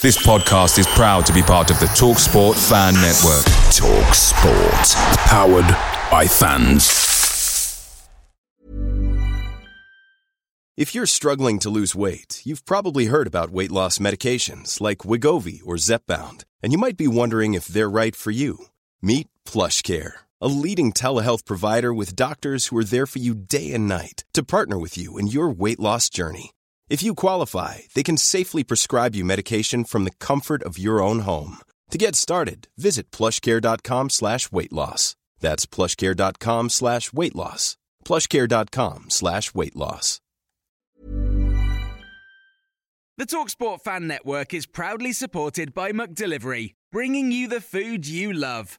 This podcast is proud to be part of the TalkSport Fan Network. TalkSport. Powered by fans. If you're struggling to lose weight, you've probably heard about weight loss medications like Wegovy or Zepbound, and you might be wondering if they're right for you. Meet PlushCare, a leading telehealth provider with doctors who are there for you day and night to partner with you in your weight loss journey. If you qualify, they can safely prescribe you medication from the comfort of your own home. To get started, visit plushcare.com/weightloss. That's plushcare.com/weightloss. plushcare.com/weightloss. The TalkSport Fan Network is proudly supported by McDelivery, bringing you the food you love.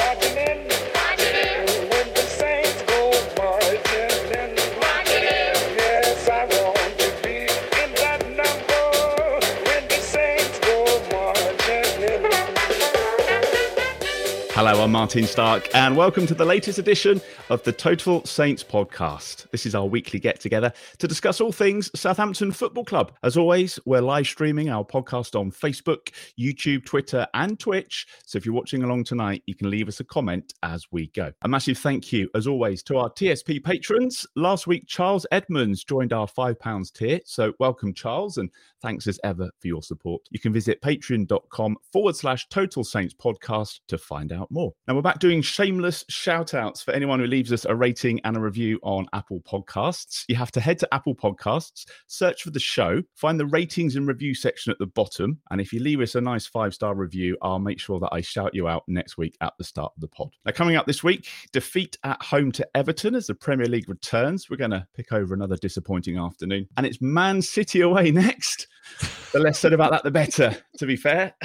Hello, I'm Martin Stark and welcome to the latest edition of the Total Saints Podcast. This is our weekly get-together to discuss all things Southampton Football Club. As always, we're live streaming our podcast on Facebook, YouTube, Twitter and Twitch. So if you're watching along tonight, you can leave us a comment as we go. A massive thank you, as always, to our TSP patrons. Last week, Charles Edmonds joined our £5 tier. So welcome, Charles, and thanks as ever for your support. You can visit patreon.com/Total Saints Podcast to find out more. Now we're back doing shameless shout outs for anyone who leaves us a rating and a review on Apple Podcasts. You have to head to Apple Podcasts, search for the show, find the ratings and review section at the bottom. And if you leave us a nice 5-star review, I'll make sure that I shout you out next week at the start of the pod. Now coming up this week, defeat at home to Everton as the Premier League returns. We're going to pick over another disappointing afternoon. And it's Man City away next. The less said about that, the better, to be fair.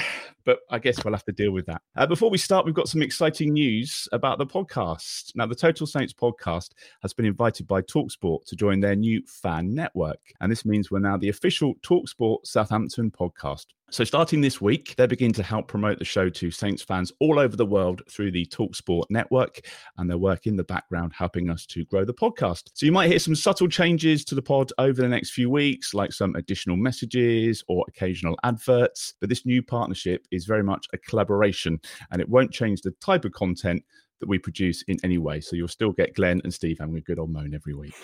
But I guess we'll have to deal with that. Before we start, we've got some exciting news about the podcast. Now, the Total Saints Podcast has been invited by TalkSport to join their new fan network. And this means we're now the official TalkSport Southampton podcast. So starting this week, they begin to help promote the show to Saints fans all over the world through the TalkSport network and their work in the background helping us to grow the podcast. So you might hear some subtle changes to the pod over the next few weeks, like some additional messages or occasional adverts. But this new partnership is very much a collaboration and it won't change the type of content that we produce in any way. So you'll still get Glenn and Steve having a good old moan every week.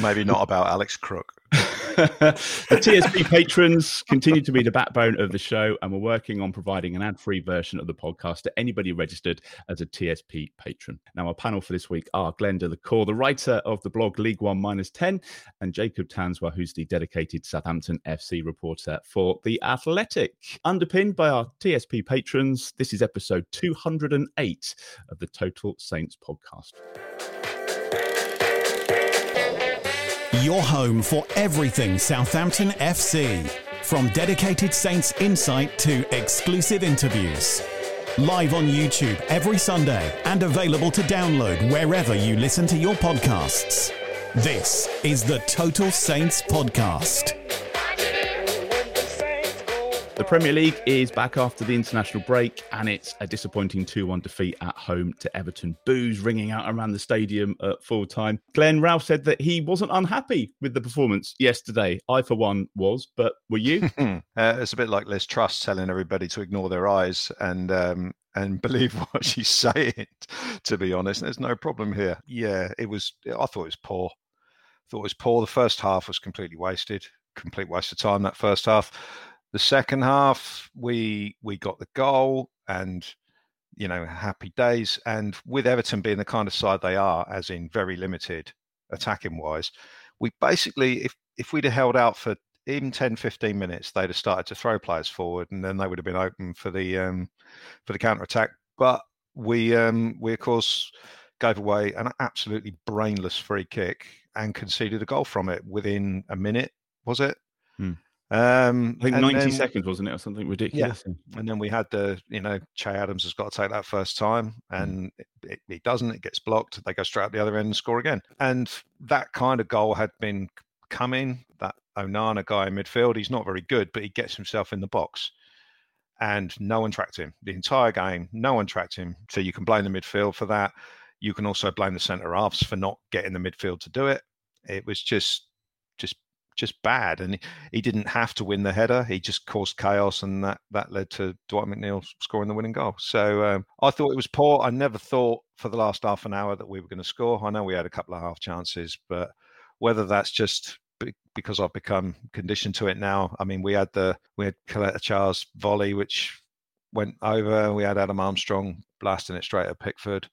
Maybe not about Alex Crook. The TSP patrons continue to be the backbone of the show, and we're working on providing an ad-free version of the podcast to anybody registered as a TSP patron. Now, our panel for this week are Glenda Lecour, the writer of the blog League One Minus 10, and Jacob Tanzwa, who's the dedicated Southampton FC reporter for The Athletic. Underpinned by our TSP patrons, this is episode 208 of the Total Saints Podcast. Your home for everything Southampton FC. From dedicated Saints insight to exclusive interviews. Live on YouTube every Sunday and available to download wherever you listen to your podcasts. This is the Total Saints Podcast. The Premier League is back after the international break, and it's a disappointing 2-1 defeat at home to Everton. Boos ringing out around the stadium at full time. Glenn, Ralph said that he wasn't unhappy with the performance yesterday. I, for one, was, but were you? It's a bit like Liz Truss telling everybody to ignore their eyes and believe what she's saying, to be honest. There's no problem here. Yeah, I thought it was poor. The first half was completely wasted. Complete waste of time, that first half. The second half, we got the goal and, you know, happy days. And with Everton being the kind of side they are, as in very limited attacking-wise, we basically, if we'd have held out for even 10, 15 minutes, they'd have started to throw players forward and then they would have been open for the counter-attack. But we, of course, gave away an absolutely brainless free kick and conceded a goal from it within a minute, was it? I think 90 seconds, wasn't it, or something ridiculous? Yeah. And then we had the, Che Adams has got to take that first time, and he doesn't. It gets blocked. They go straight up the other end and score again. And that kind of goal had been coming. That Onana guy in midfield, he's not very good, but he gets himself in the box. And no one tracked him. The entire game, no one tracked him. So you can blame the midfield for that. You can also blame the centre-halves for not getting the midfield to do it. It was just bad, and he didn't have to win the header. He just caused chaos, and that led to Dwight McNeil scoring the winning goal. So I thought it was poor. I never thought for the last half an hour that we were going to score. I know we had a couple of half chances, but whether that's just because I've become conditioned to it now. I mean, we had Caleta-Car's volley which went over. We had Adam Armstrong blasting it straight at Pickford.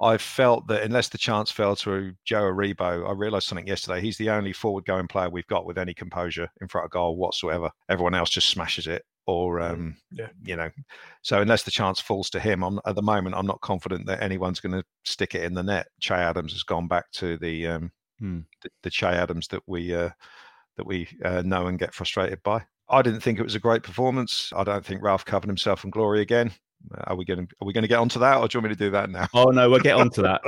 I felt that unless the chance fell to Joe Aribo, I realised something yesterday. He's the only forward-going player we've got with any composure in front of goal whatsoever. Everyone else just smashes it, or So unless the chance falls to him, at the moment I'm not confident that anyone's going to stick it in the net. Che Adams has gone back to the Che Adams that we know and get frustrated by. I didn't think it was a great performance. I don't think Ralph covered himself in glory again. Are we going to get onto that, or do you want me to do that now? Oh no, we'll get onto that.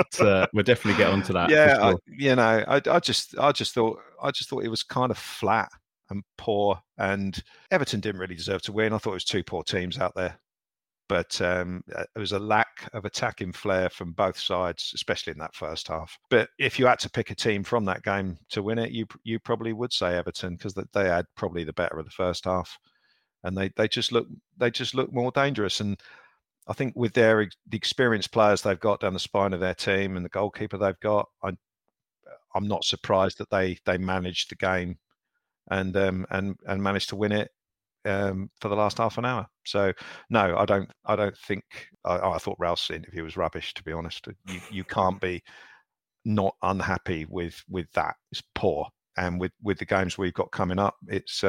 We'll definitely get onto that. Yeah, sure. I just thought it was kind of flat and poor, and Everton didn't really deserve to win. I thought it was two poor teams out there, but it was a lack of attacking flair from both sides, especially in that first half. But if you had to pick a team from that game to win it, you probably would say Everton, because they had probably the better of the first half, and they just look more dangerous. And I think with the experienced players they've got down the spine of their team and the goalkeeper they've got, I'm not surprised that they managed the game and managed to win it for the last half an hour. So no, I don't think. I thought Ralph's interview was rubbish, to be honest. You can't be not unhappy with that. It's poor, and with the games we've got coming up, it's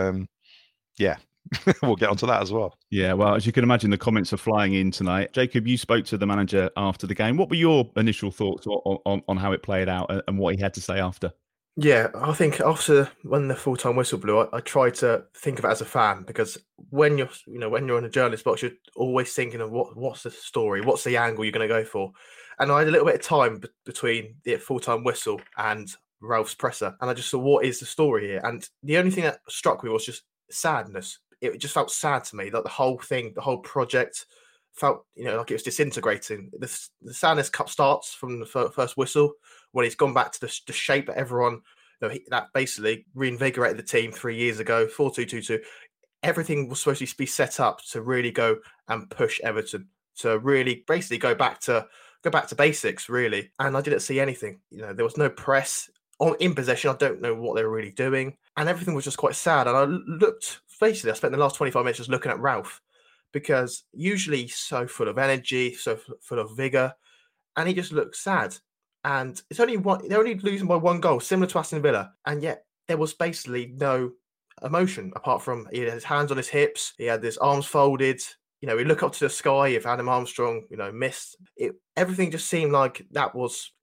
We'll get onto that as well. Yeah, well, as you can imagine, the comments are flying in tonight. Jacob, you spoke to the manager after the game. What were your initial thoughts on how it played out and what he had to say after? Yeah, I think after when the full-time whistle blew, I tried to think of it as a fan, because when you're in a journalist box, you're always thinking of what's the story, what's the angle you're going to go for. And I had a little bit of time between the full-time whistle and Ralph's presser, and I just thought, what is the story here? And the only thing that struck me was just sadness. It just felt sad to me, like the whole thing, the whole project felt, like it was disintegrating. The sadness cup starts from the first whistle, when he's gone back to the shape that everyone, that basically reinvigorated the team 3 years ago, 4-2-2-2. Everything was supposed to be set up to really go and push Everton, to really basically go back to basics, really. And I didn't see anything. There was no press. In possession, I don't know what they were really doing. And everything was just quite sad. And I spent the last 25 minutes just looking at Ralph, because usually he's so full of energy, so full of vigour, and he just looked sad. And it's only they're only losing by one goal, similar to Aston Villa. And yet there was basically no emotion, apart from he had his hands on his hips, he had his arms folded. He looked up to the sky if Adam Armstrong, missed. Everything just seemed like it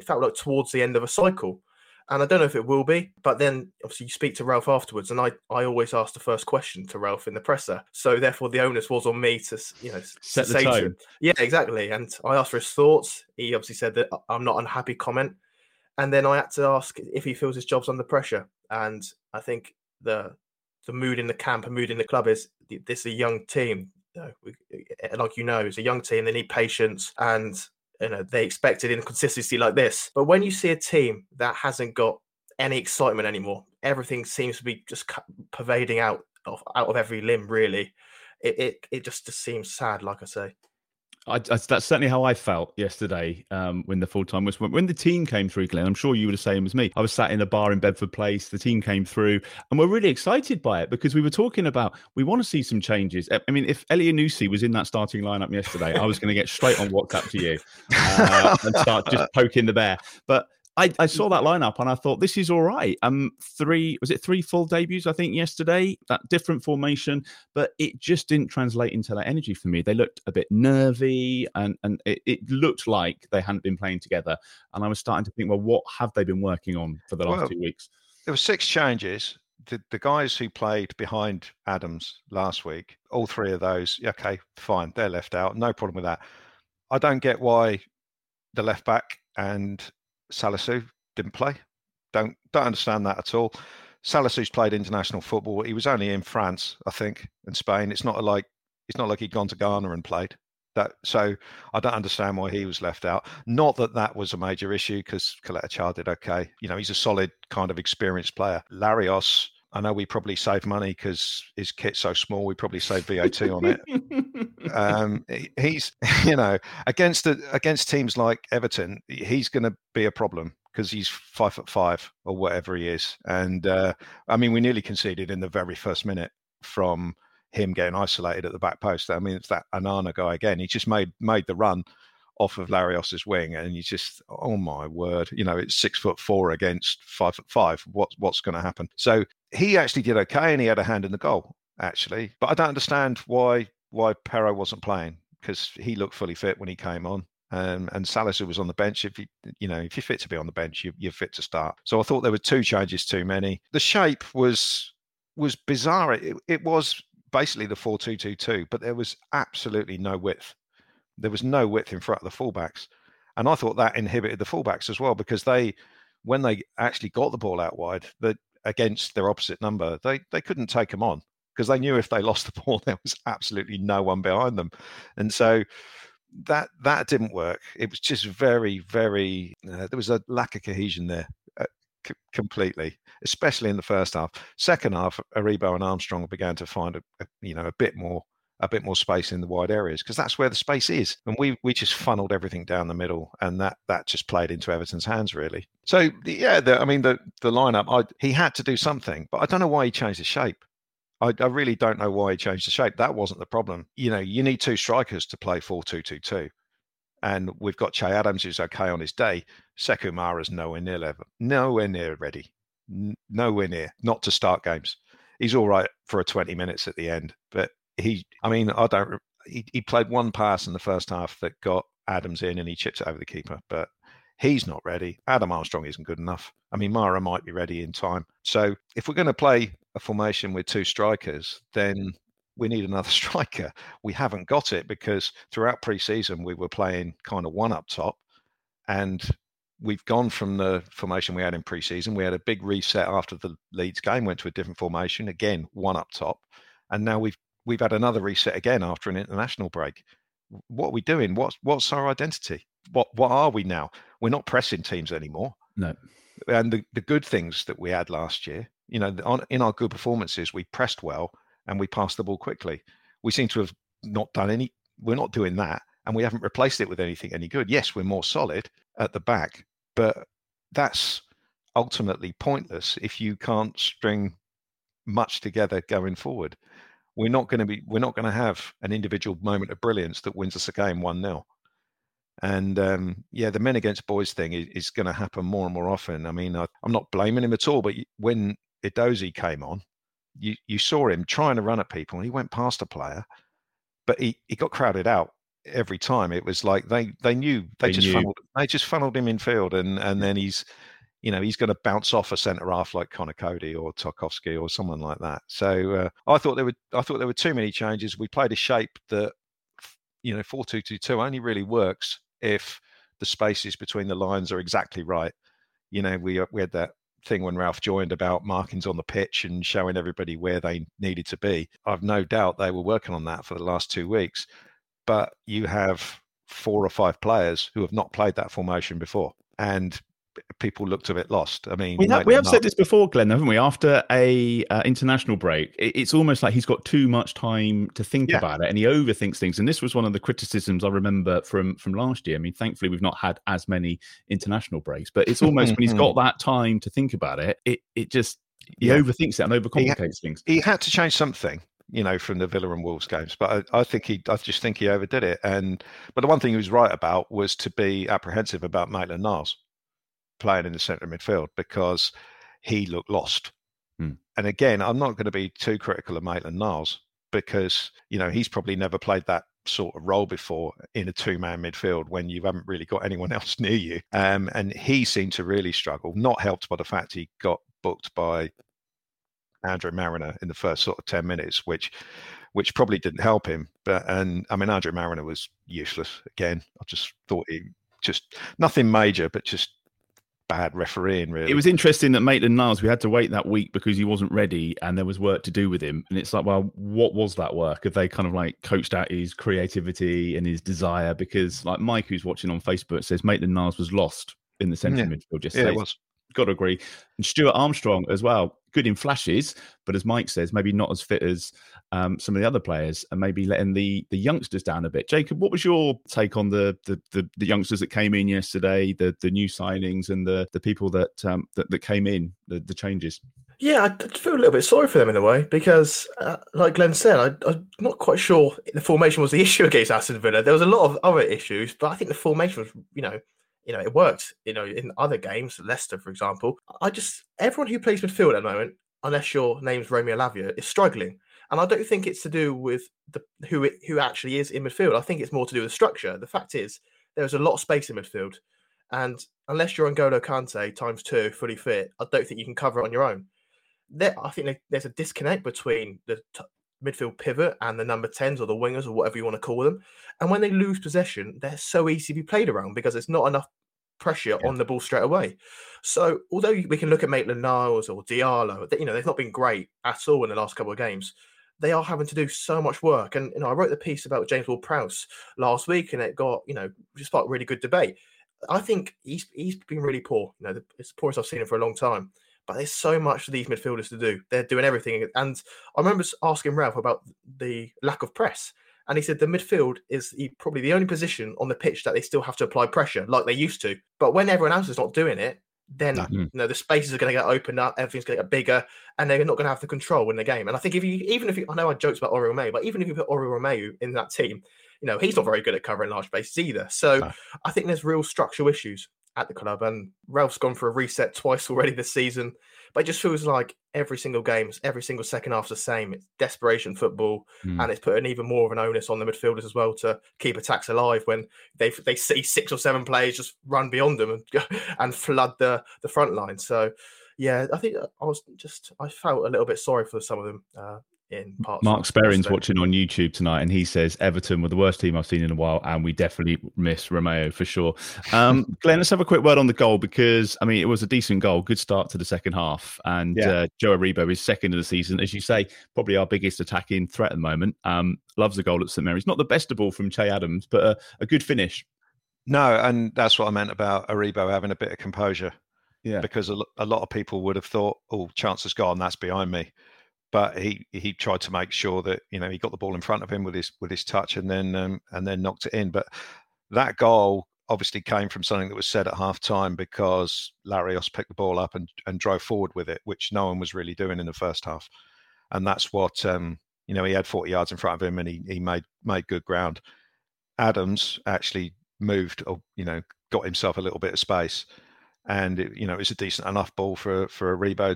felt like towards the end of a cycle. And I don't know if it will be, but then obviously you speak to Ralph afterwards, and I always ask the first question to Ralph in the presser. So therefore the onus was on me to, set the tone. Yeah, exactly. And I asked for his thoughts. He obviously said that I'm not unhappy comment. And then I had to ask if he feels his job's under pressure. And I think the mood in the camp and mood in the club is this is a young team. It's a young team. They need patience, and they expected inconsistency like this. But when you see a team that hasn't got any excitement anymore, everything seems to be just pervading out of every limb, really. It just seems sad, like I say. That's certainly how I felt yesterday when the full-time whistle. When the team came through, Glenn, I'm sure you were the same as me. I was sat in a bar in Bedford Place. The team came through, and we're really excited by it, because we were talking about, we want to see some changes. I mean, if Elianusi was in that starting lineup yesterday, I was going to get straight on WhatsApp to you and start just poking the bear. But I saw that lineup and I thought, this is all right. Was it three full debuts, I think, yesterday? That different formation, but it just didn't translate into that energy for me. They looked a bit nervy, and it looked like they hadn't been playing together. And I was starting to think, well, what have they been working on for the last 2 weeks? There were 6 changes. the guys who played behind Adams last week, all three of those, okay, fine, they're left out. No problem with that. I don't get why the left back and Salisu didn't play. Don't understand that at all. Salisu's played international football. He was only in France, I think, and Spain. It's not like he'd gone to Ghana and played. So I don't understand why he was left out. Not that was a major issue, because Caleta-Car did okay. You know, he's a solid kind of experienced player. Larios, I know we probably saved money because his kit's so small. We probably saved VAT on it. He's, you know, against teams like Everton, he's going to be a problem because he's 5'5" or whatever he is. And I mean, we nearly conceded in the very first minute from him getting isolated at the back post. I mean, it's that Onana guy again. He just made the run off of Larios's wing, and you just, oh my word, you know, it's 6'4" against 5'5". What's going to happen? So he actually did okay, and he had a hand in the goal actually. But I don't understand why Perro wasn't playing, because he looked fully fit when he came on, and Salisu was on the bench. If you're fit to be on the bench, you're fit to start. So I thought there were two changes too many. The shape was bizarre. It was basically the 4-2-2-2, but there was absolutely no width. There was no width in front of the fullbacks. And I thought that inhibited the fullbacks as well, because when they actually got the ball out wide, against their opposite number, they couldn't take them on, because they knew if they lost the ball, there was absolutely no one behind them. And so that didn't work. It was just very, very, there was a lack of cohesion there. Completely, especially in the first half. Second half, Aribo and Armstrong began to find a bit more space in the wide areas, because that's where the space is, and we just funneled everything down the middle, and that just played into Everton's hands really. So yeah, the lineup, he had to do something, but I don't know why he changed the shape. I really don't know why he changed the shape. That wasn't the problem. You know, you need two strikers to play 4-2-2-2. And we've got Che Adams, who's okay on his day. Sékou Mara's nowhere near ready. Nowhere near. Not to start games. He's all right for a 20 minutes at the end. But he played one pass in the first half that got Adams in, and he chips it over the keeper. But he's not ready. Adam Armstrong isn't good enough. I mean, Mara might be ready in time. So if we're going to play a formation with two strikers, then we need another striker. We haven't got it, because throughout pre-season we were playing kind of one up top, and we've gone from the formation we had in pre-season. We had a big reset after the Leeds game, went to a different formation, again, one up top. And now we've had another reset again after an international break. What are we doing? What's our identity? What are we now? We're not pressing teams anymore. No. And the good things that we had last year, you know, in our good performances, we pressed well, and we pass the ball quickly. We seem to have not done any. We're not doing that, and we haven't replaced it with anything any good. Yes, we're more solid at the back, but that's ultimately pointless if you can't string much together going forward. We're not going to have an individual moment of brilliance that wins us a game 1-0. And the men against boys thing is going to happen more and more often. I mean, I'm not blaming him at all, but when Edozi came on, You saw him trying to run at people, and he went past a player, but he got crowded out every time. It was like they knew. Funneled him in field, and then he's going to bounce off a centre half like Conor Coady or Tarkowski or someone like that. So I thought there were too many changes. We played a shape that 4-2-2-2 only really works if the spaces between the lines are exactly right. You know, we had that thing when Ralph joined about markings on the pitch and showing everybody where they needed to be. I've no doubt they were working on that for the last 2 weeks, but you have 4 or 5 players who have not played that formation before, and people looked a bit lost. I mean, we have said this before, Glenn, haven't we? After a international break, it's almost like he's got too much time to think about it, and he overthinks things. And this was one of the criticisms I remember from last year. I mean, thankfully we've not had as many international breaks, but it's almost when he's got that time to think about it, he overthinks it and overcomplicates things. He had to change something, you know, from the Villa and Wolves games, but I just think he overdid it. But the one thing he was right about was to be apprehensive about Maitland-Niles playing in the centre of midfield, because he looked lost. And again, I'm not going to be too critical of Maitland-Niles, because, you know, he's probably never played that sort of role before in a two-man midfield when you haven't really got anyone else near you. And he seemed to really struggle, not helped by the fact he got booked by Andrew Mariner in the first sort of 10 minutes, which probably didn't help him. But, and I mean, Andrew Mariner was useless again. I just thought he just, nothing major, but just bad refereeing, really. It was interesting that Maitland-Niles, we had to wait that week because he wasn't ready and there was work to do with him. And it's like, well, what was that work? Have they kind of like coached out his creativity and his desire? Because like Mike, who's watching on Facebook, says Maitland-Niles was lost in the central midfield yesterday. Yeah, it was. Got to agree. And Stuart Armstrong as well, good in flashes, but as Mike says, maybe not as fit as some of the other players, and maybe letting the youngsters down a bit. Jacob, what was your take on the youngsters that came in yesterday, the new signings and the people that that came in, the changes? Yeah, I feel a little bit sorry for them in a way because, like Glenn said, I'm not quite sure the formation was the issue against Aston Villa. There was a lot of other issues, but I think the formation was, you know, it worked, you know, in other games, Leicester, for example. Everyone who plays midfield at the moment, unless your name's Romeo Lavia, is struggling. And I don't think it's to do with who actually is in midfield. I think it's more to do with structure. The fact is, there's a lot of space in midfield. And unless you're N'Golo Kante times two, fully fit, I don't think you can cover it on your own. I think there's a disconnect between the midfield pivot and the number 10s or the wingers or whatever you want to call them. And when they lose possession, they're so easy to be played around because there's not enough pressure on the ball straight away. So although we can look at Maitland-Niles or Diallo, you know, they've not been great at all in the last couple of games. They are having to do so much work. And, you know, I wrote the piece about James Ward-Prowse last week and it got, you know, just like really good debate. I think he's been really poor. You know, it's the poorest I've seen him for a long time. But there's so much for these midfielders to do. They're doing everything. And I remember asking Ralph about the lack of press. And he said the midfield is probably the only position on the pitch that they still have to apply pressure like they used to. But when everyone else is not doing it, then you know the spaces are going to get opened up, everything's going to get bigger, and they're not going to have the control in the game. And I think even if you, I know I joked about Oriol May, but even if you put Oriol May in that team, you know he's not very good at covering large spaces either. So I think there's real structural issues at the club, and Ralph's gone for a reset twice already this season. But it just feels like every single game, every single second half's the same. It's desperation football, and it's putting even more of an onus on the midfielders as well to keep attacks alive when they see 6 or 7 players just run beyond them and flood the front line. So, yeah, I think I felt a little bit sorry for some of them. Mark Sperring's watching on YouTube tonight, and he says Everton were the worst team I've seen in a while, and we definitely miss Romeo for sure. Glenn, let's have a quick word on the goal because I mean it was a decent goal, good start to the second half, and Joe Aribo is second of the season, as you say, probably our biggest attacking threat at the moment. Loves the goal at St Mary's, not the best of all from Che Adams, but a good finish. No, and that's what I meant about Aribo having a bit of composure, because a lot of people would have thought, oh, chance has gone, that's behind me. But he tried to make sure that you know he got the ball in front of him with his touch and then knocked it in. But that goal obviously came from something that was said at half time because Larios picked the ball up and drove forward with it, which no one was really doing in the first half. And that's what you know he had 40 yards in front of him and he made good ground. Adams actually moved or you know got himself a little bit of space, and it, you know it was a decent enough ball for Aribo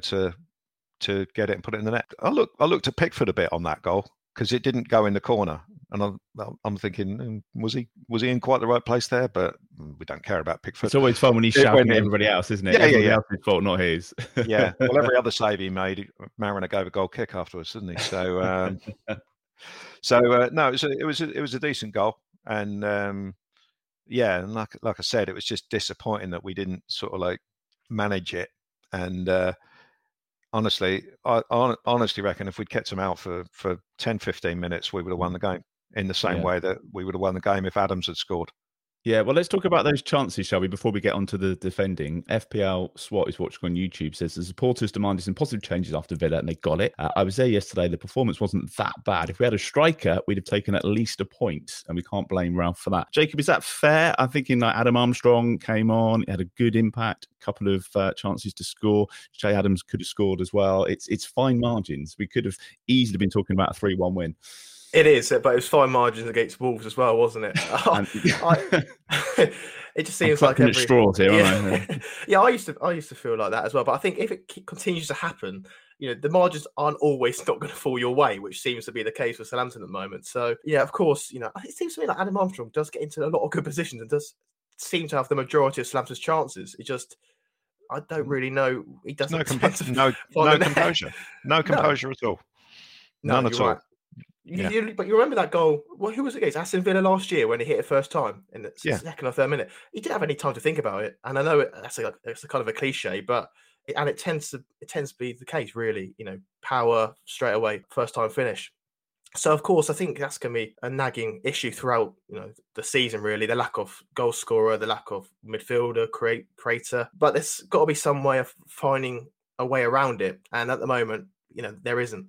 to get it and put it in the net. I looked at Pickford a bit on that goal because it didn't go in the corner, and I'm thinking, was he in quite the right place there? But we don't care about Pickford. It's always fun when he's shouting at everybody else, isn't it? Yeah. Else's fault, not his. Yeah. Well, every other save he made, Mariner gave a goal kick afterwards, didn't he? So, no, it was a decent goal, and and like I said, it was just disappointing that we didn't sort of like manage it and. Honestly, I honestly reckon if we'd kept him out for 10, 15 minutes, we would have won the game in the same way that we would have won the game if Adams had scored. Yeah, well, let's talk about those chances, shall we, before we get on to the defending. FPL SWAT is watching on YouTube, says the supporters demanded some positive changes after Villa and they got it. I was there yesterday. The performance wasn't that bad. If we had a striker, we'd have taken at least a point, and we can't blame Ralph for that. Jacob, is that fair? I'm thinking like Adam Armstrong came on, it had a good impact. Couple of chances to score. Che Adams could have scored as well. It's fine margins. We could have easily been talking about a 3-1 win. It is, but it was fine margins against Wolves as well, wasn't it? It just seems like every straws here, aren't I? Yeah, I used to feel like that as well. But I think if it continues to happen, you know, the margins aren't always not going to fall your way, which seems to be the case for Southampton at the moment. So yeah, of course, you know, it seems to me like Adam Armstrong does get into a lot of good positions and does seem to have the majority of Southampton's chances. It just I don't really know. He doesn't. No composure. No composure at all. None at all. Right. But you remember that goal? Well, who was it against? Aston Villa last year when he hit it first time in the second or third minute. He didn't have any time to think about it, and I know that's a kind of a cliche, but it tends to be the case, really. You know, power straight away, first time finish. So of course, I think that's going to be a nagging issue throughout, you know, the season. Really, the lack of goal scorer, the lack of midfielder, creator. But there's got to be some way of finding a way around it, and at the moment, you know, there isn't.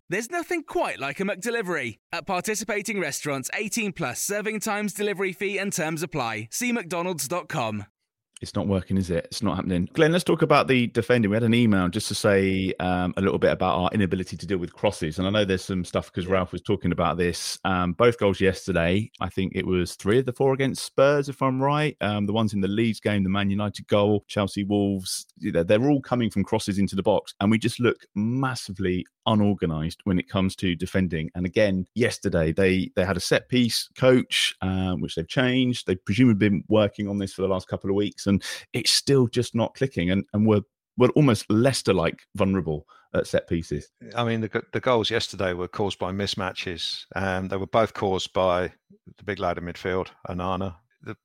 There's nothing quite like a McDelivery. At participating restaurants, 18 plus serving times, delivery fee and terms apply. See mcdonalds.com. It's not working, is it? It's not happening. Glenn, let's talk about the defending. We had an email just to say a little bit about our inability to deal with crosses. And I know there's some stuff because Ralph was talking about this. Both goals yesterday, I think it was 3 of the 4 against Spurs, if I'm right. The ones in the Leeds game, the Man United goal, Chelsea, Wolves, you know, they're all coming from crosses into the box. And we just look massively unorganised when it comes to defending. And again, yesterday, they had a set-piece coach, which they've changed. They've presumably been working on this for the last couple of weeks. And it's still just not clicking, and we're almost Leicester-like vulnerable at set pieces. I mean, the goals yesterday were caused by mismatches, and they were both caused by the big lad in midfield, Onana.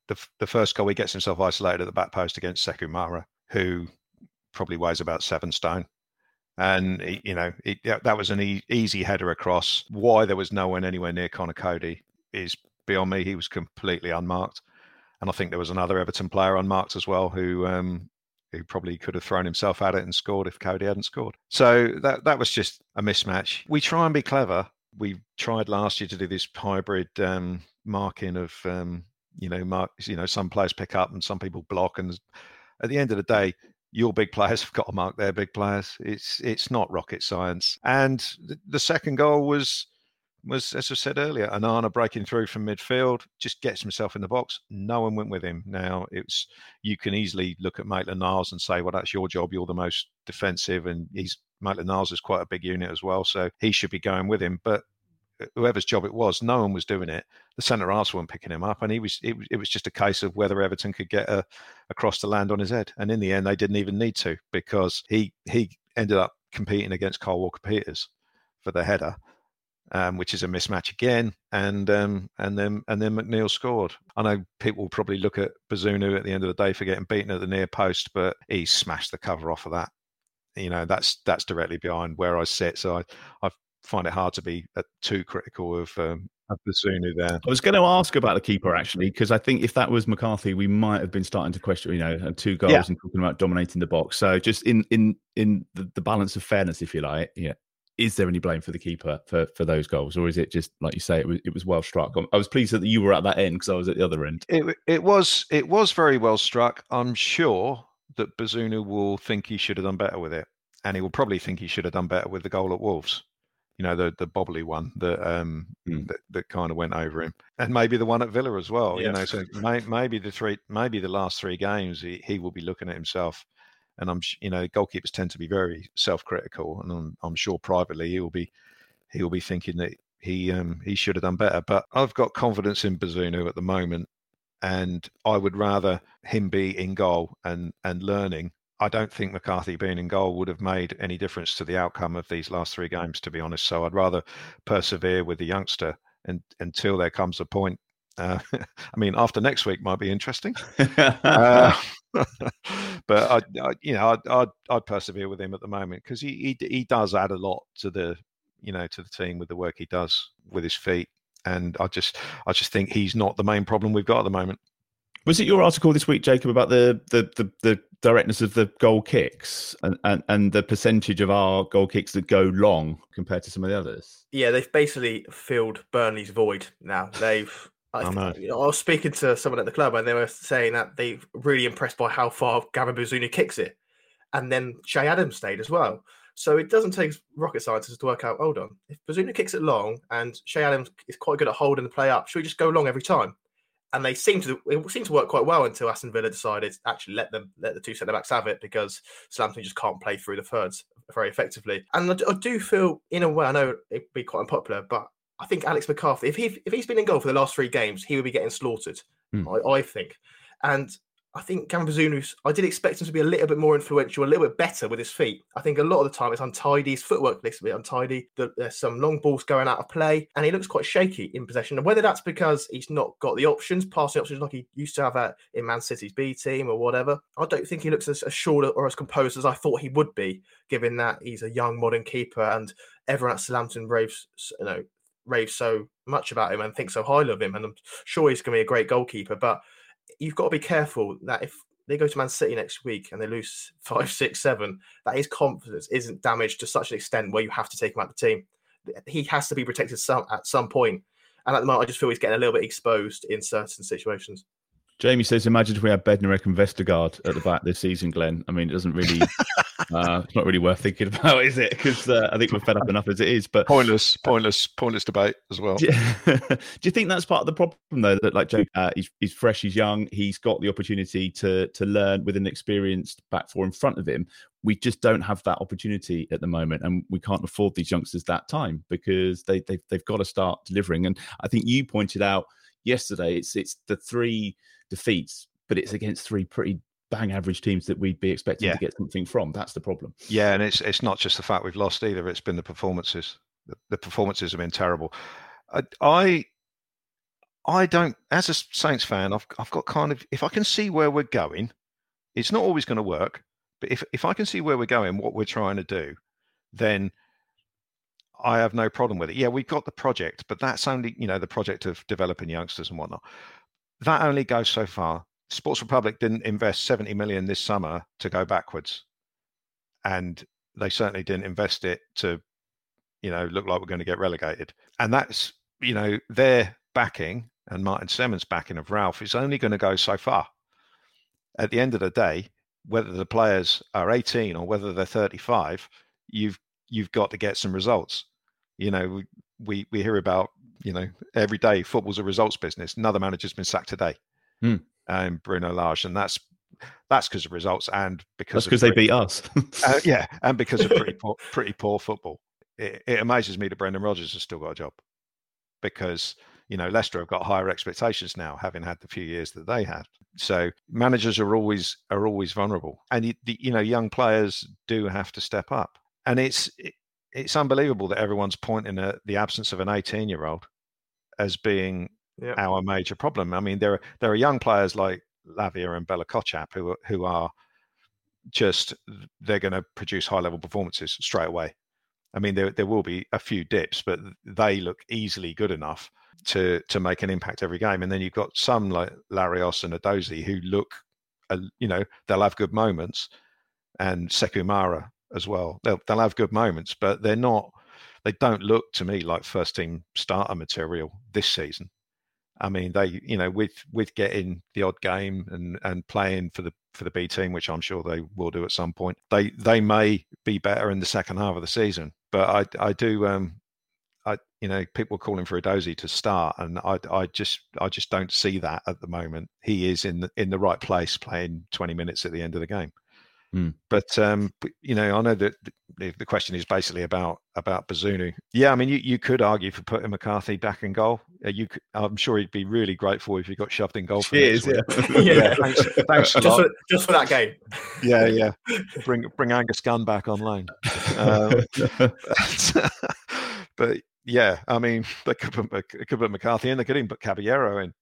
The first goal, he gets himself isolated at the back post against Sékou Mara, who probably weighs about 7 stone, and that was an easy header across. Why there was no one anywhere near Conor Coady is beyond me. He was completely unmarked. And I think there was another Everton player unmarked as well who probably could have thrown himself at it and scored if Coady hadn't scored. So that was just a mismatch. We try and be clever. We tried last year to do this hybrid marking of, some players pick up and some people block. And at the end of the day, your big players have got to mark their big players. It's not rocket science. And the second goal was, as I said earlier, Onana breaking through from midfield, just gets himself in the box. No one went with him. Now, you can easily look at Maitland-Niles and say, well, that's your job. You're the most defensive. And Maitland-Niles is quite a big unit as well, so he should be going with him. But whoever's job it was, no one was doing it. The centre-halves weren't picking him up. And it was just a case of whether Everton could get a cross to land on his head. And in the end, they didn't even need to, because he ended up competing against Kyle Walker-Peters for the header. Which is a mismatch again, and then McNeil scored. I know people will probably look at Bazunu at the end of the day for getting beaten at the near post, but he smashed the cover off of that. You know, that's directly behind where I sit, so I find it hard to be too critical of Bazunu there. I was going to ask about the keeper actually, because I think if that was McCarthy, we might have been starting to question, you know, 2 goals and talking about dominating the box. So just in the balance of fairness, if you like, yeah. Is there any blame for the keeper for those goals? Or is it just, like you say, it was well struck? I was pleased that you were at that end because I was at the other end. It was very well struck. I'm sure that Bazunu will think he should have done better with it. And he will probably think he should have done better with the goal at Wolves. You know, the bobbly one that kind of went over him. And maybe the one at Villa as well. Yes. You know, so maybe the last 3 games, he will be looking at himself. And goalkeepers tend to be very self-critical, and I'm sure privately he will be thinking that he should have done better. But I've got confidence in Bazunu at the moment, and I would rather him be in goal and learning. I don't think McCarthy being in goal would have made any difference to the outcome of these last 3 games, to be honest. So I'd rather persevere with the youngster until there comes a point. I mean, after next week might be interesting. But I'd persevere with him at the moment, because he does add a lot to the team with the work he does with his feet, and I just think he's not the main problem we've got at the moment. Was it your article this week, Jacob, about the directness of the goal kicks and the percentage of our goal kicks that go long compared to some of the others? Yeah, they've basically filled Burnley's void now. They've I was speaking to someone at the club and they were saying that they are really impressed by how far Gavin Bazunu kicks it. And then Che Adams stayed as well. So it doesn't take rocket scientists to work out, hold on, if Bazunu kicks it long and Che Adams is quite good at holding the play up, should we just go long every time? And they seem to work quite well until Aston Villa decided to actually let the two centre-backs have it because Southampton just can't play through the thirds very effectively. And I do feel, in a way, I know it'd be quite unpopular, but I think Alex McCarthy, if he's been in goal for the last three games, he would be getting slaughtered, I think. And I think Gavin Bazunu, I did expect him to be a little bit more influential, a little bit better with his feet. I think a lot of the time it's untidy. His footwork looks a bit untidy. There's some long balls going out of play and he looks quite shaky in possession. And whether that's because he's not got the options, passing options like he used to have in Man City's B team or whatever, I don't think he looks as assured or as composed as I thought he would be, given that he's a young modern keeper and everyone at Southampton raves so much about him and thinks so highly of him. And I'm sure he's going to be a great goalkeeper, but you've got to be careful that if they go to Man City next week and they lose 5, 6, 7, that his confidence isn't damaged to such an extent where you have to take him out of the team. He has to be protected at some point. And at the moment, I just feel he's getting a little bit exposed in certain situations. Jamie says, imagine if we had Bednarek and Vestergaard at the back this season, Glenn. I mean, it doesn't really... it's not really worth thinking about, is it? Because I think we're fed up enough as it is. But pointless debate as well. Yeah. Do you think that's part of the problem, though? That like Joe, he's fresh, he's young, he's got the opportunity to learn with an experienced back four in front of him. We just don't have that opportunity at the moment, and we can't afford these youngsters that time because they've got to start delivering. And I think you pointed out yesterday, it's the 3 defeats, but it's against 3 pretty bang average teams that we'd be expecting to get something from. That's the problem. Yeah, and it's not just the fact we've lost either. It's been the performances. The performances have been terrible. I don't, as a Saints fan, I've got kind of, if I can see where we're going, it's not always going to work, but if I can see where we're going, what we're trying to do, then I have no problem with it. Yeah, we've got the project, but that's only, the project of developing youngsters and whatnot. That only goes so far. Sports Republic didn't invest 70 million this summer to go backwards. And they certainly didn't invest it to, look like we're going to get relegated. And that's, their backing and Martin Semmens' backing of Ralph is only going to go so far. At the end of the day, whether the players are 18 or whether they're 35, you've got to get some results. We hear about, every day football's a results business. Another manager's been sacked today. And Bruno Lage, and that's because of results and because they beat us. And because of pretty poor football. It amazes me that Brendan Rodgers has still got a job because, Leicester have got higher expectations now, having had the few years that they had. So managers are always vulnerable, and young players do have to step up. And it's unbelievable that everyone's pointing at the absence of an 18-year-old as being our major problem. I mean, there are young players like Lavia and Bella-Kochap who are just, they're going to produce high-level performances straight away. I mean, there will be a few dips, but they look easily good enough to make an impact every game. And then you've got some like Larios and Adozi who look, they'll have good moments, and Sékou Mara as well. They'll have good moments, but they don't look to me like first-team starter material this season. I mean, they, with getting the odd game and playing for the B team, which I'm sure they will do at some point, they may be better in the second half of the season. But I do, people are calling for Adozi to start, and I just don't see that at the moment. He is in the right place, playing 20 minutes at the end of the game. But I know that the question is basically about Bazunu. Yeah, I mean, you could argue for putting McCarthy back in goal. I'm sure he'd be really grateful if he got shoved in goal. Cheers, thanks a lot. Just for that game. Yeah. Bring Angus Gunn back on loan. But yeah, I mean, they could put McCarthy in. They could even put Caballero in.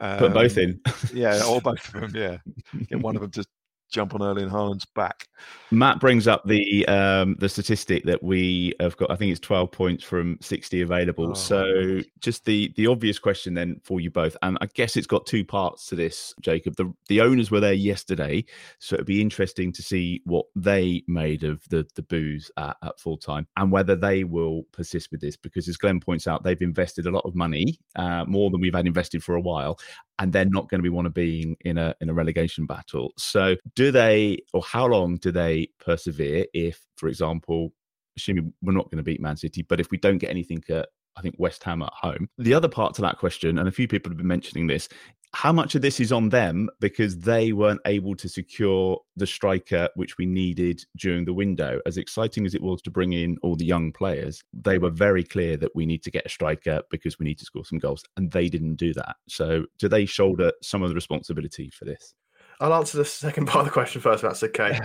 Put both in. Yeah, or both of them. Yeah, get one of them to jump on early in Haaland's back. Matt brings up the statistic that we have got. I think it's 12 points from 60 available. Oh, so just the obvious question then for you both, and I guess it's got two parts to this, Jacob. The owners were there yesterday, so it'd be interesting to see what they made of the boos at full time and whether they will persist with this, because as Glenn points out, they've invested a lot of money, more than we've had invested for a while, and they're not going to be want to be in a relegation battle. So do they, or how long do they persevere if, for example, assuming we're not going to beat Man City, but if we don't get anything at, I think, West Ham at home? The other part to that question, and a few people have been mentioning this, how much of this is on them because they weren't able to secure the striker which we needed during the window? As exciting as it was to bring in all the young players, they were very clear that we need to get a striker because we need to score some goals, and they didn't do that. So do they shoulder some of the responsibility for this? I'll answer the second part of the question first, if that's okay.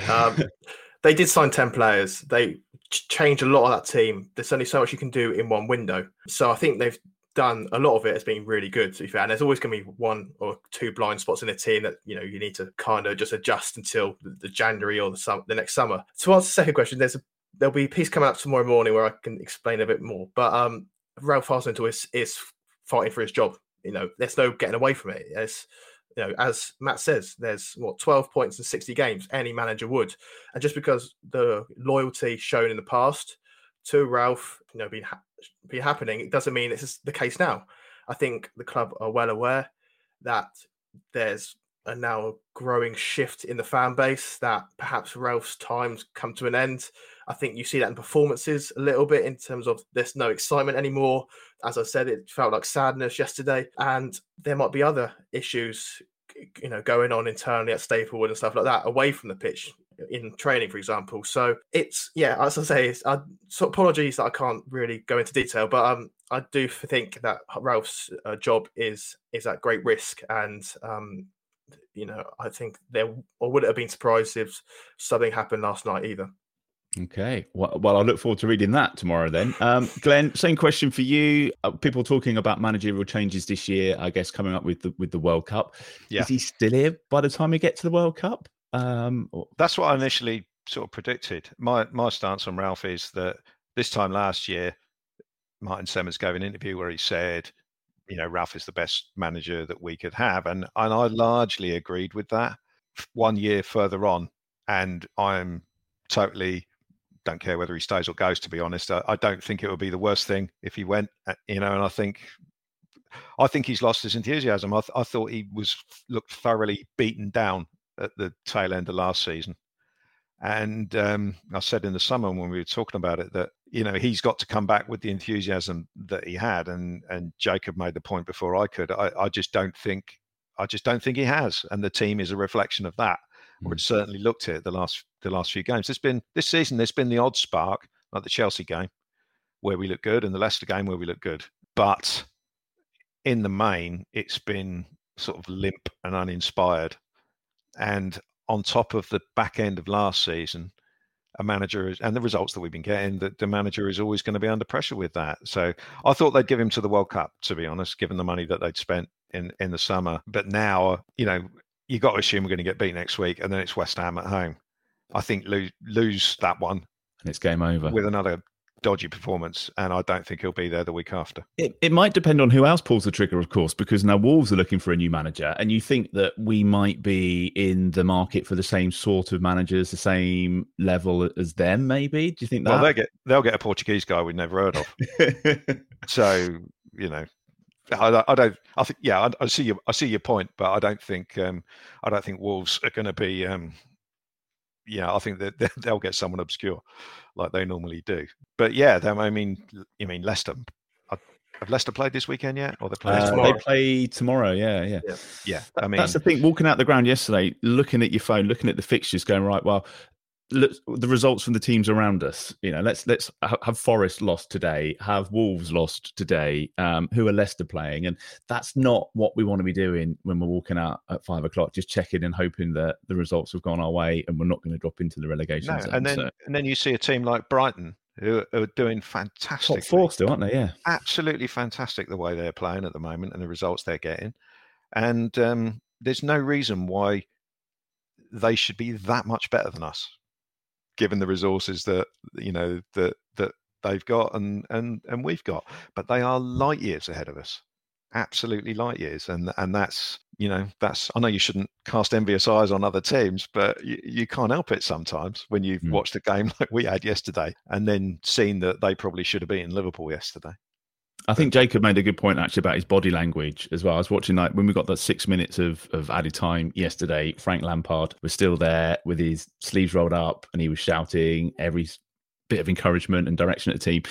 They did sign 10 players. They changed a lot of that team. There's only so much you can do in one window. So I think they've done a lot of it has been really good, to be fair, and there's always going to be one or two blind spots in a team that you need to kind of just adjust until the January or the next summer. To answer the second question, there'll be a piece coming up tomorrow morning where I can explain a bit more. But Ralph Hasenhuttl is fighting for his job. There's no getting away from it. It's, as Matt says, there's 12 points in 60 games. Any manager would, and just because the loyalty shown in the past to Ralph, been happening, it doesn't mean it's the case now. I think the club are well aware that there's now a growing shift in the fan base, that perhaps Ralph's time's come to an end. I think you see that in performances a little bit, in terms of there's no excitement anymore. As I said, it felt like sadness yesterday, and there might be other issues going on internally at Staplewood and stuff like that, away from the pitch, in training, for example. So it's, as I say, so apologies that I can't really go into detail, but I do think that Ralph's job is at great risk, and I think I wouldn't have been surprised if something happened last night either. Okay. Well, I look forward to reading that tomorrow then. Glenn, same question for you. People talking about managerial changes this year, I guess, coming up with the World Cup. Yeah. Is he still here by the time we get to the World Cup? That's what I initially sort of predicted. My stance on Ralph is that this time last year, Martin Semmens gave an interview where he said, Ralph is the best manager that we could have. And I largely agreed with that. 1 year further on, and I'm totally... don't care whether he stays or goes, to be honest. I don't think it would be the worst thing if he went, and I think he's lost his enthusiasm. I thought he looked thoroughly beaten down at the tail end of last season. And I said in the summer when we were talking about it that, he's got to come back with the enthusiasm that he had. And Jacob made the point before I could. I just don't think he has. And the team is a reflection of that. Or it certainly looked at the last few games. This season, there's been the odd spark, like the Chelsea game where we look good and the Leicester game where we look good. But in the main, it's been sort of limp and uninspired. And on top of the back end of last season, the results that we've been getting, that the manager is always going to be under pressure with that. So I thought they'd give him to the World Cup, to be honest, given the money that they'd spent in the summer. But now, you've got to assume we're going to get beat next week, and then it's West Ham at home. I think lose that one, and it's game over with another dodgy performance, and I don't think he'll be there the week after. It might depend on who else pulls the trigger, of course, because now Wolves are looking for a new manager, and you think that we might be in the market for the same sort of managers, the same level as them, maybe? Do you think that? Well, they'll get a Portuguese guy we've never heard of. So, I see your point, but I don't think Wolves are going to be. I think that they'll get someone obscure, like they normally do. But Leicester. Have Leicester played this weekend yet? Or they play tomorrow? They play tomorrow. Yeah. That's the thing. Walking out the ground yesterday, looking at your phone, looking at the fixtures, going right. Well, look, the results from the teams around us. Let's have Forest lost today, have Wolves lost today. Who are Leicester playing? And that's not what we want to be doing when we're walking out at 5 o'clock, just checking and hoping that the results have gone our way and we're not going to drop into the relegation zone. And then you see a team like Brighton who are doing fantastic. Top four still, aren't they? Yeah, absolutely fantastic the way they're playing at the moment and the results they're getting. And there's no reason why they should be that much better than us, given the resources that, you know, that they've got and we've got. But they are light years ahead of us, absolutely light years. And that's, you know, that's, I know you shouldn't cast envious eyes on other teams, but you can't help it sometimes when you've watched a game like we had yesterday and then seen that they probably should have beaten Liverpool yesterday. I think Jacob made a good point actually about his body language as well. I was watching, like, when we got that 6 minutes of added time yesterday, Frank Lampard was still there with his sleeves rolled up and he was shouting every bit of encouragement and direction at the team.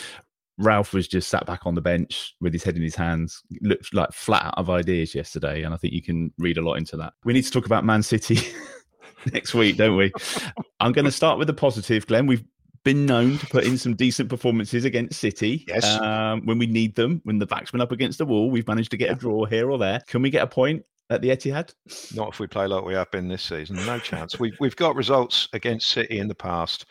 Ralph was just sat back on the bench with his head in his hands, looked like flat out of ideas yesterday. And I think you can read a lot into that. We need to talk about Man City next week, don't we? I'm going to start with the positive, Glenn. We've been known to put in some decent performances against City. Yes. When we need them, when the backs went up against the wall, we've managed to get a draw here or there. Can we get a point at the Etihad? Not if we play like we have been this season. No chance. We've got results against City in the past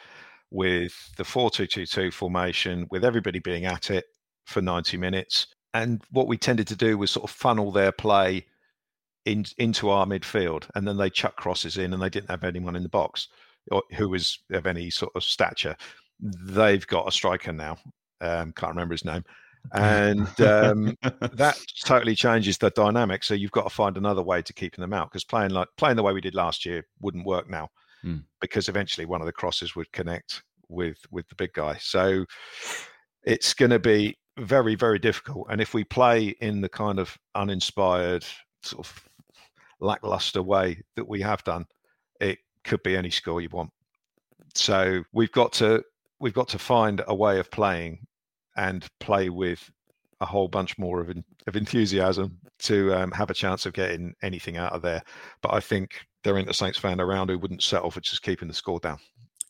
with the 4-2-2-2 formation, with everybody being at it for 90 minutes. And what we tended to do was sort of funnel their play into our midfield. And then they chuck crosses in and they didn't have anyone in the box or who was of any sort of stature. They've got a striker now. Can't remember his name. And that totally changes the dynamic. So you've got to find another way to keeping them out, because playing the way we did last year wouldn't work now, because eventually one of the crosses would connect with the big guy. So it's going to be very, very difficult. And if we play in the kind of uninspired, sort of lackluster way that we have done, it could be any score you want. So we've got to find a way of playing and play with a whole bunch more of enthusiasm to have a chance of getting anything out of there. But I think there ain't a Saints fan around who wouldn't settle for just keeping the score down.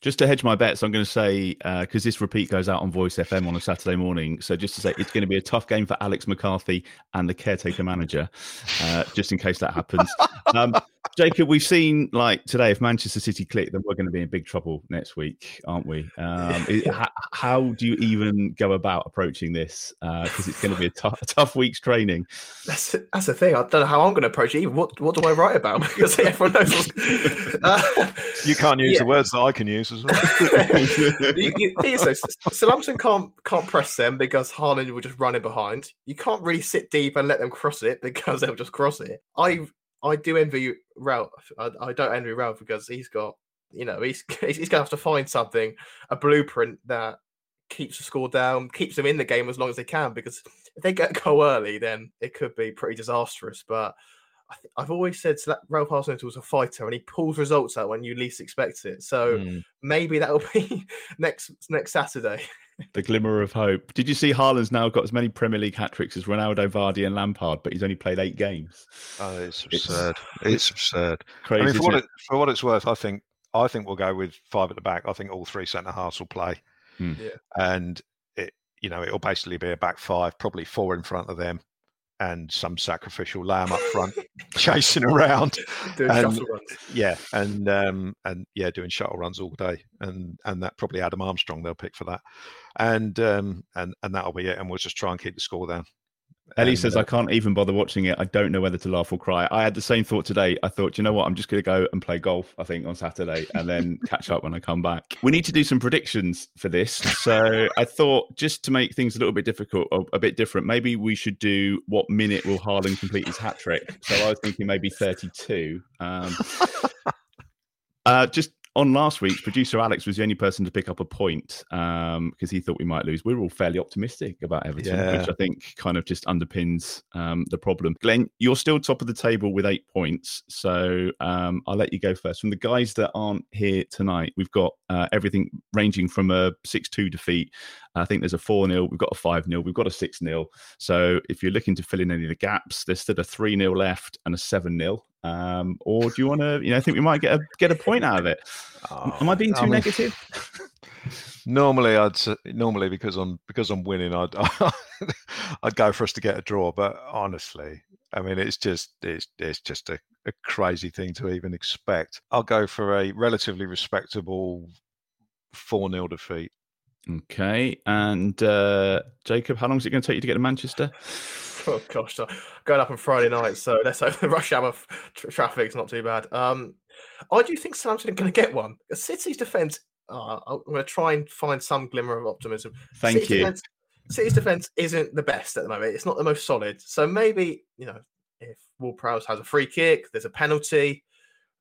Just to hedge my bets, I'm going to say, because this repeat goes out on Voice FM on a Saturday morning, so just to say it's going to be a tough game for Alex McCarthy and the caretaker manager, just in case that happens. Jacob, we've seen, like, today, if Manchester City click, then we're going to be in big trouble next week, aren't we? How do you even go about approaching this? Because it's going to be a tough week's training. That's the thing. I don't know how I'm going to approach it either. What do I write about? Because everyone knows what's... you can't use the words that I can use as well. Southampton can't press them because Haaland will just run in behind. You can't really sit deep and let them cross it because they'll just cross it. I do envy Ralph. I don't envy Ralph because he's got, you know, he's going to have to find something, a blueprint that keeps the score down, keeps them in the game as long as they can, because if they get a goal early, then it could be pretty disastrous. But I've always said that Ralph Hasenhuttl was a fighter and he pulls results out when you least expect it. So maybe that'll be next Saturday. The glimmer of hope. Did you see Haaland's now got as many Premier League hat-tricks as Ronaldo, Vardy and Lampard, but he's only played 8 games? Oh, it's absurd. It's absurd. Crazy, I mean, for what it's worth, I think we'll go with 5 at the back. I think all 3 centre-halves will play. Yeah. And, it'll basically be a back 5, probably 4 in front of them, and some sacrificial lamb up front chasing around, doing shuttle runs. Doing shuttle runs all day, and that probably Adam Armstrong they'll pick for that, and that'll be it, and we'll just try and keep the score down. Ellie says, I can't even bother watching it. I don't know whether to laugh or cry. I had the same thought today. I thought, you know what? I'm just going to go and play golf, I think, on Saturday and then catch up when I come back. We need to do some predictions for this. So I thought, just to make things a little bit difficult, or a bit different, maybe we should do what minute will Haaland complete his hat-trick. So I was thinking maybe 32. Just... on last week's, producer Alex was the only person to pick up a point because he thought we might lose. We were all fairly optimistic about Everton, which I think kind of just underpins the problem. Glenn, you're still top of the table with 8 points, so I'll let you go first. From the guys that aren't here tonight, we've got everything ranging from a 6-2 defeat. I think there's a 4-0, we've got a 5-0, we've got a 6-0. So if you're looking to fill in any of the gaps, there's still a 3-0 left and a 7-0. Or do you want to, I think we might get a point out of it. Am I being too negative? Normally because I'm winning, I'd go for us to get a draw. But honestly, I mean, it's just a crazy thing to even expect. I'll go for a relatively respectable 4-0 defeat. Okay. And Jacob, how long is it going to take you to get to Manchester? Oh, gosh. Going up on Friday night, so let's hope the rush hour traffic's not too bad. I do think Southampton are going to get one. City's defence, I'm going to try and find some glimmer of optimism. City's defence isn't the best at the moment. It's not the most solid. So maybe, you know, if Ward-Prowse has a free kick, there's a penalty,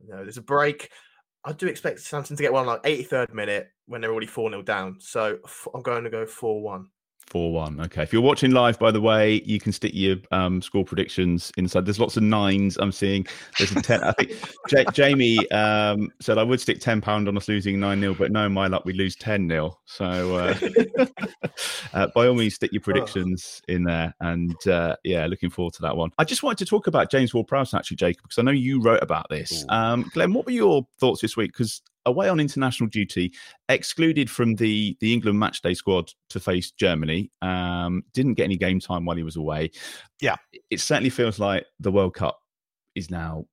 you know, there's a break. I do expect Southampton to get one like 83rd minute when they're already 4-0 down. So I'm going to go 4-1. 4-1. Okay. If you're watching live, by the way, you can stick your score predictions inside. There's lots of nines I'm seeing. There's a 10. I think Jamie said I would stick £10 on us losing 9-0, but no, my luck, we lose 10-0. So by all means, stick your predictions in there. And yeah, looking forward to that one. I just wanted to talk about James Ward-Prowse, actually, Jacob, because I know you wrote about this. Glenn, what were your thoughts this week? Because away on international duty, excluded from the England matchday squad to face Germany, didn't get any game time while he was away. Yeah. It certainly feels like the World Cup is now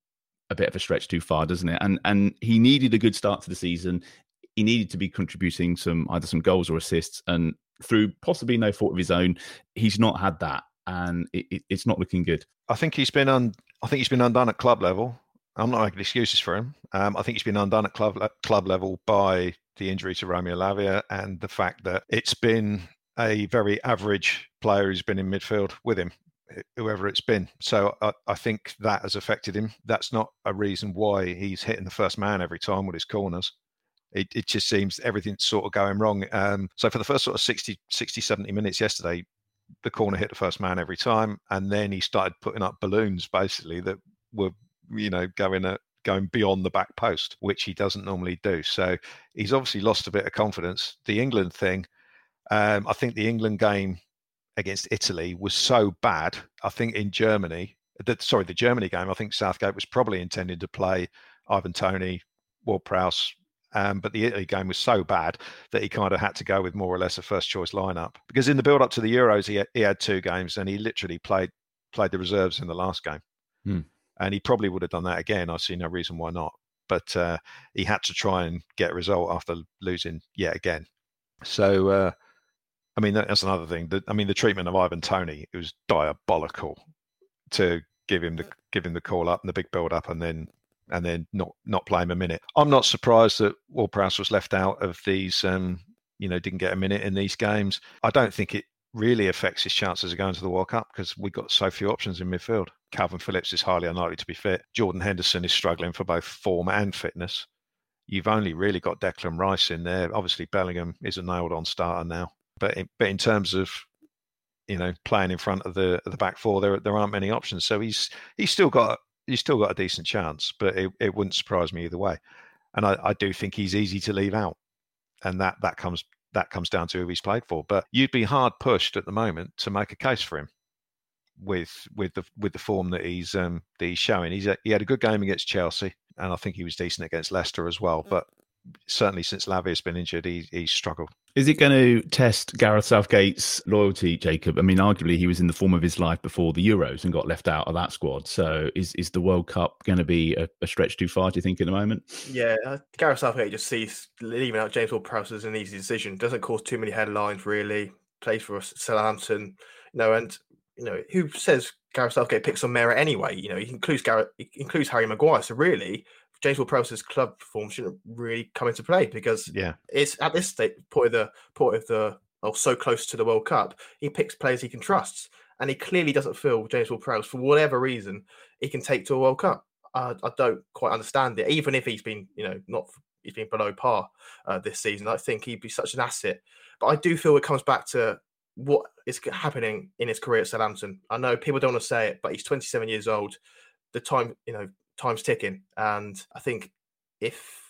a bit of a stretch too far, doesn't it? And he needed a good start to the season. He needed to be contributing either some goals or assists. And through possibly no fault of his own, he's not had that. And it's not looking good. I think he's been undone at club level. I'm not making excuses for him. I think he's been undone at club level by the injury to Romeo Lavia and the fact that it's been a very average player who's been in midfield with him, whoever it's been. So I think that has affected him. That's not a reason why he's hitting the first man every time with his corners. It just seems everything's sort of going wrong. So for the first sort of 60, 70 minutes yesterday, the corner hit the first man every time. And then he started putting up balloons, basically, that were, you know, going beyond the back post, which he doesn't normally do. So he's obviously lost a bit of confidence. The England thing, I think the England game against Italy was so bad. I think in Germany, the Germany game, I think Southgate was probably intended to play Ivan Toney, Ward-Prowse, but the Italy game was so bad that he kind of had to go with more or less a first choice lineup. Because in the build up to the Euros, he had two games and he literally played the reserves in the last game. And he probably would have done that again. I see no reason why not. But he had to try and get a result after losing yet again. So, I mean, that's another thing. The treatment of Ivan Toney, it was diabolical to give him the call up and the big build up, and then not play him a minute. I'm not surprised that Ward-Prowse was left out of these. Didn't get a minute in these games. I don't think it really affects his chances of going to the World Cup because we've got so few options in midfield. Calvin Phillips is highly unlikely to be fit. Jordan Henderson is struggling for both form and fitness. You've only really got Declan Rice in there. Obviously, Bellingham is a nailed-on starter now. But in terms of, you know, playing in front of the back four, there aren't many options. So he's still got a decent chance, but it wouldn't surprise me either way. And I do think he's easy to leave out, and that comes down to who he's played for. But you'd be hard pushed at the moment to make a case for him with the form that he's showing. He had a good game against Chelsea, and I think he was decent against Leicester as well. But certainly since Lavia's been injured, he's struggled. Is it going to test Gareth Southgate's loyalty, Jacob? I mean, arguably he was in the form of his life before the Euros and got left out of that squad. So is the World Cup going to be a stretch too far, do you think, at the moment? Yeah, Gareth Southgate just sees leaving out James Ward-Prowse as an easy decision. Doesn't cause too many headlines, really. Plays for Southampton. Who says Gareth Southgate picks on Mera anyway? You know, he includes Harry Maguire. So really, James Ward-Prowse's club form shouldn't really come into play because it's at this stage, so close to the World Cup, he picks players he can trust. And he clearly doesn't feel James Ward-Prowse, for whatever reason, he can take to a World Cup. I don't quite understand it, even if he's been below par this season. I think he'd be such an asset. But I do feel it comes back to what is happening in his career at Southampton. I know people don't want to say it, but he's 27 years old. The time, time's ticking, and I think if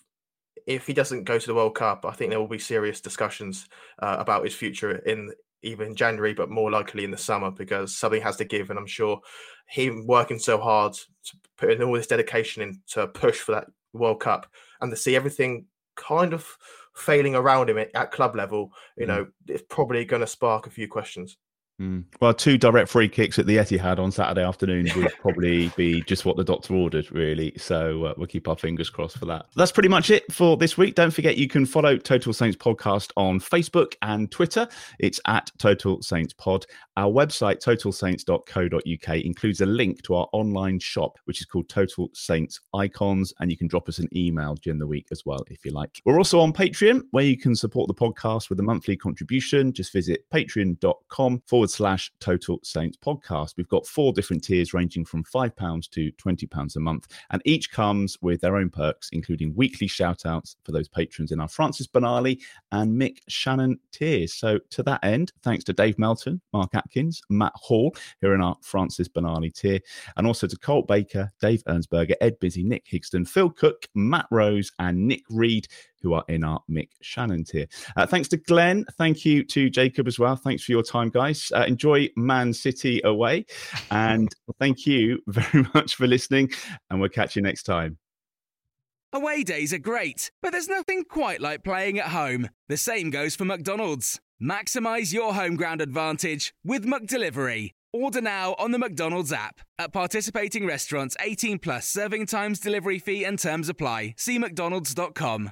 he doesn't go to the World Cup, I think there will be serious discussions about his future in January, but more likely in the summer, because something has to give. And I'm sure him working so hard to put in all this dedication in to push for that World Cup, and to see everything kind of failing around him at club level, you know, it's probably going to spark a few questions. Well, two direct free kicks at the Etihad on Saturday afternoon would probably be just what the doctor ordered, really. So we'll keep our fingers crossed for that. That's pretty much it for this week. Don't forget, you can follow Total Saints Podcast on Facebook and Twitter. It's at Total Saints Pod. Our website, totalsaints.co.uk, includes a link to our online shop, which is called Total Saints Icons. And you can drop us an email during the week as well, if you like. We're also on Patreon, where you can support the podcast with a monthly contribution. Just visit patreon.com/Total Saints Podcast. We've got four different tiers ranging from £5 to £20 a month, and each comes with their own perks, including weekly shout outs for those patrons in our Francis Benali and Mick Shannon tiers. So to that end, thanks to Dave Melton, Mark Atkins, Matt Hall, who are in our Francis Benali tier, and also to Colt Baker, Dave Ernsberger, Ed Busy, Nick Higston, Phil Cook, Matt Rose and Nick Reed, who are in our Mick Shannon tier. Thanks to Glenn. Thank you to Jacob as well. Thanks for your time, guys. Enjoy Man City away. And thank you very much for listening. And we'll catch you next time. Away days are great, but there's nothing quite like playing at home. The same goes for McDonald's. Maximize your home ground advantage with McDelivery. Order now on the McDonald's app. At participating restaurants, 18 plus serving times, delivery fee and terms apply. See mcdonalds.com.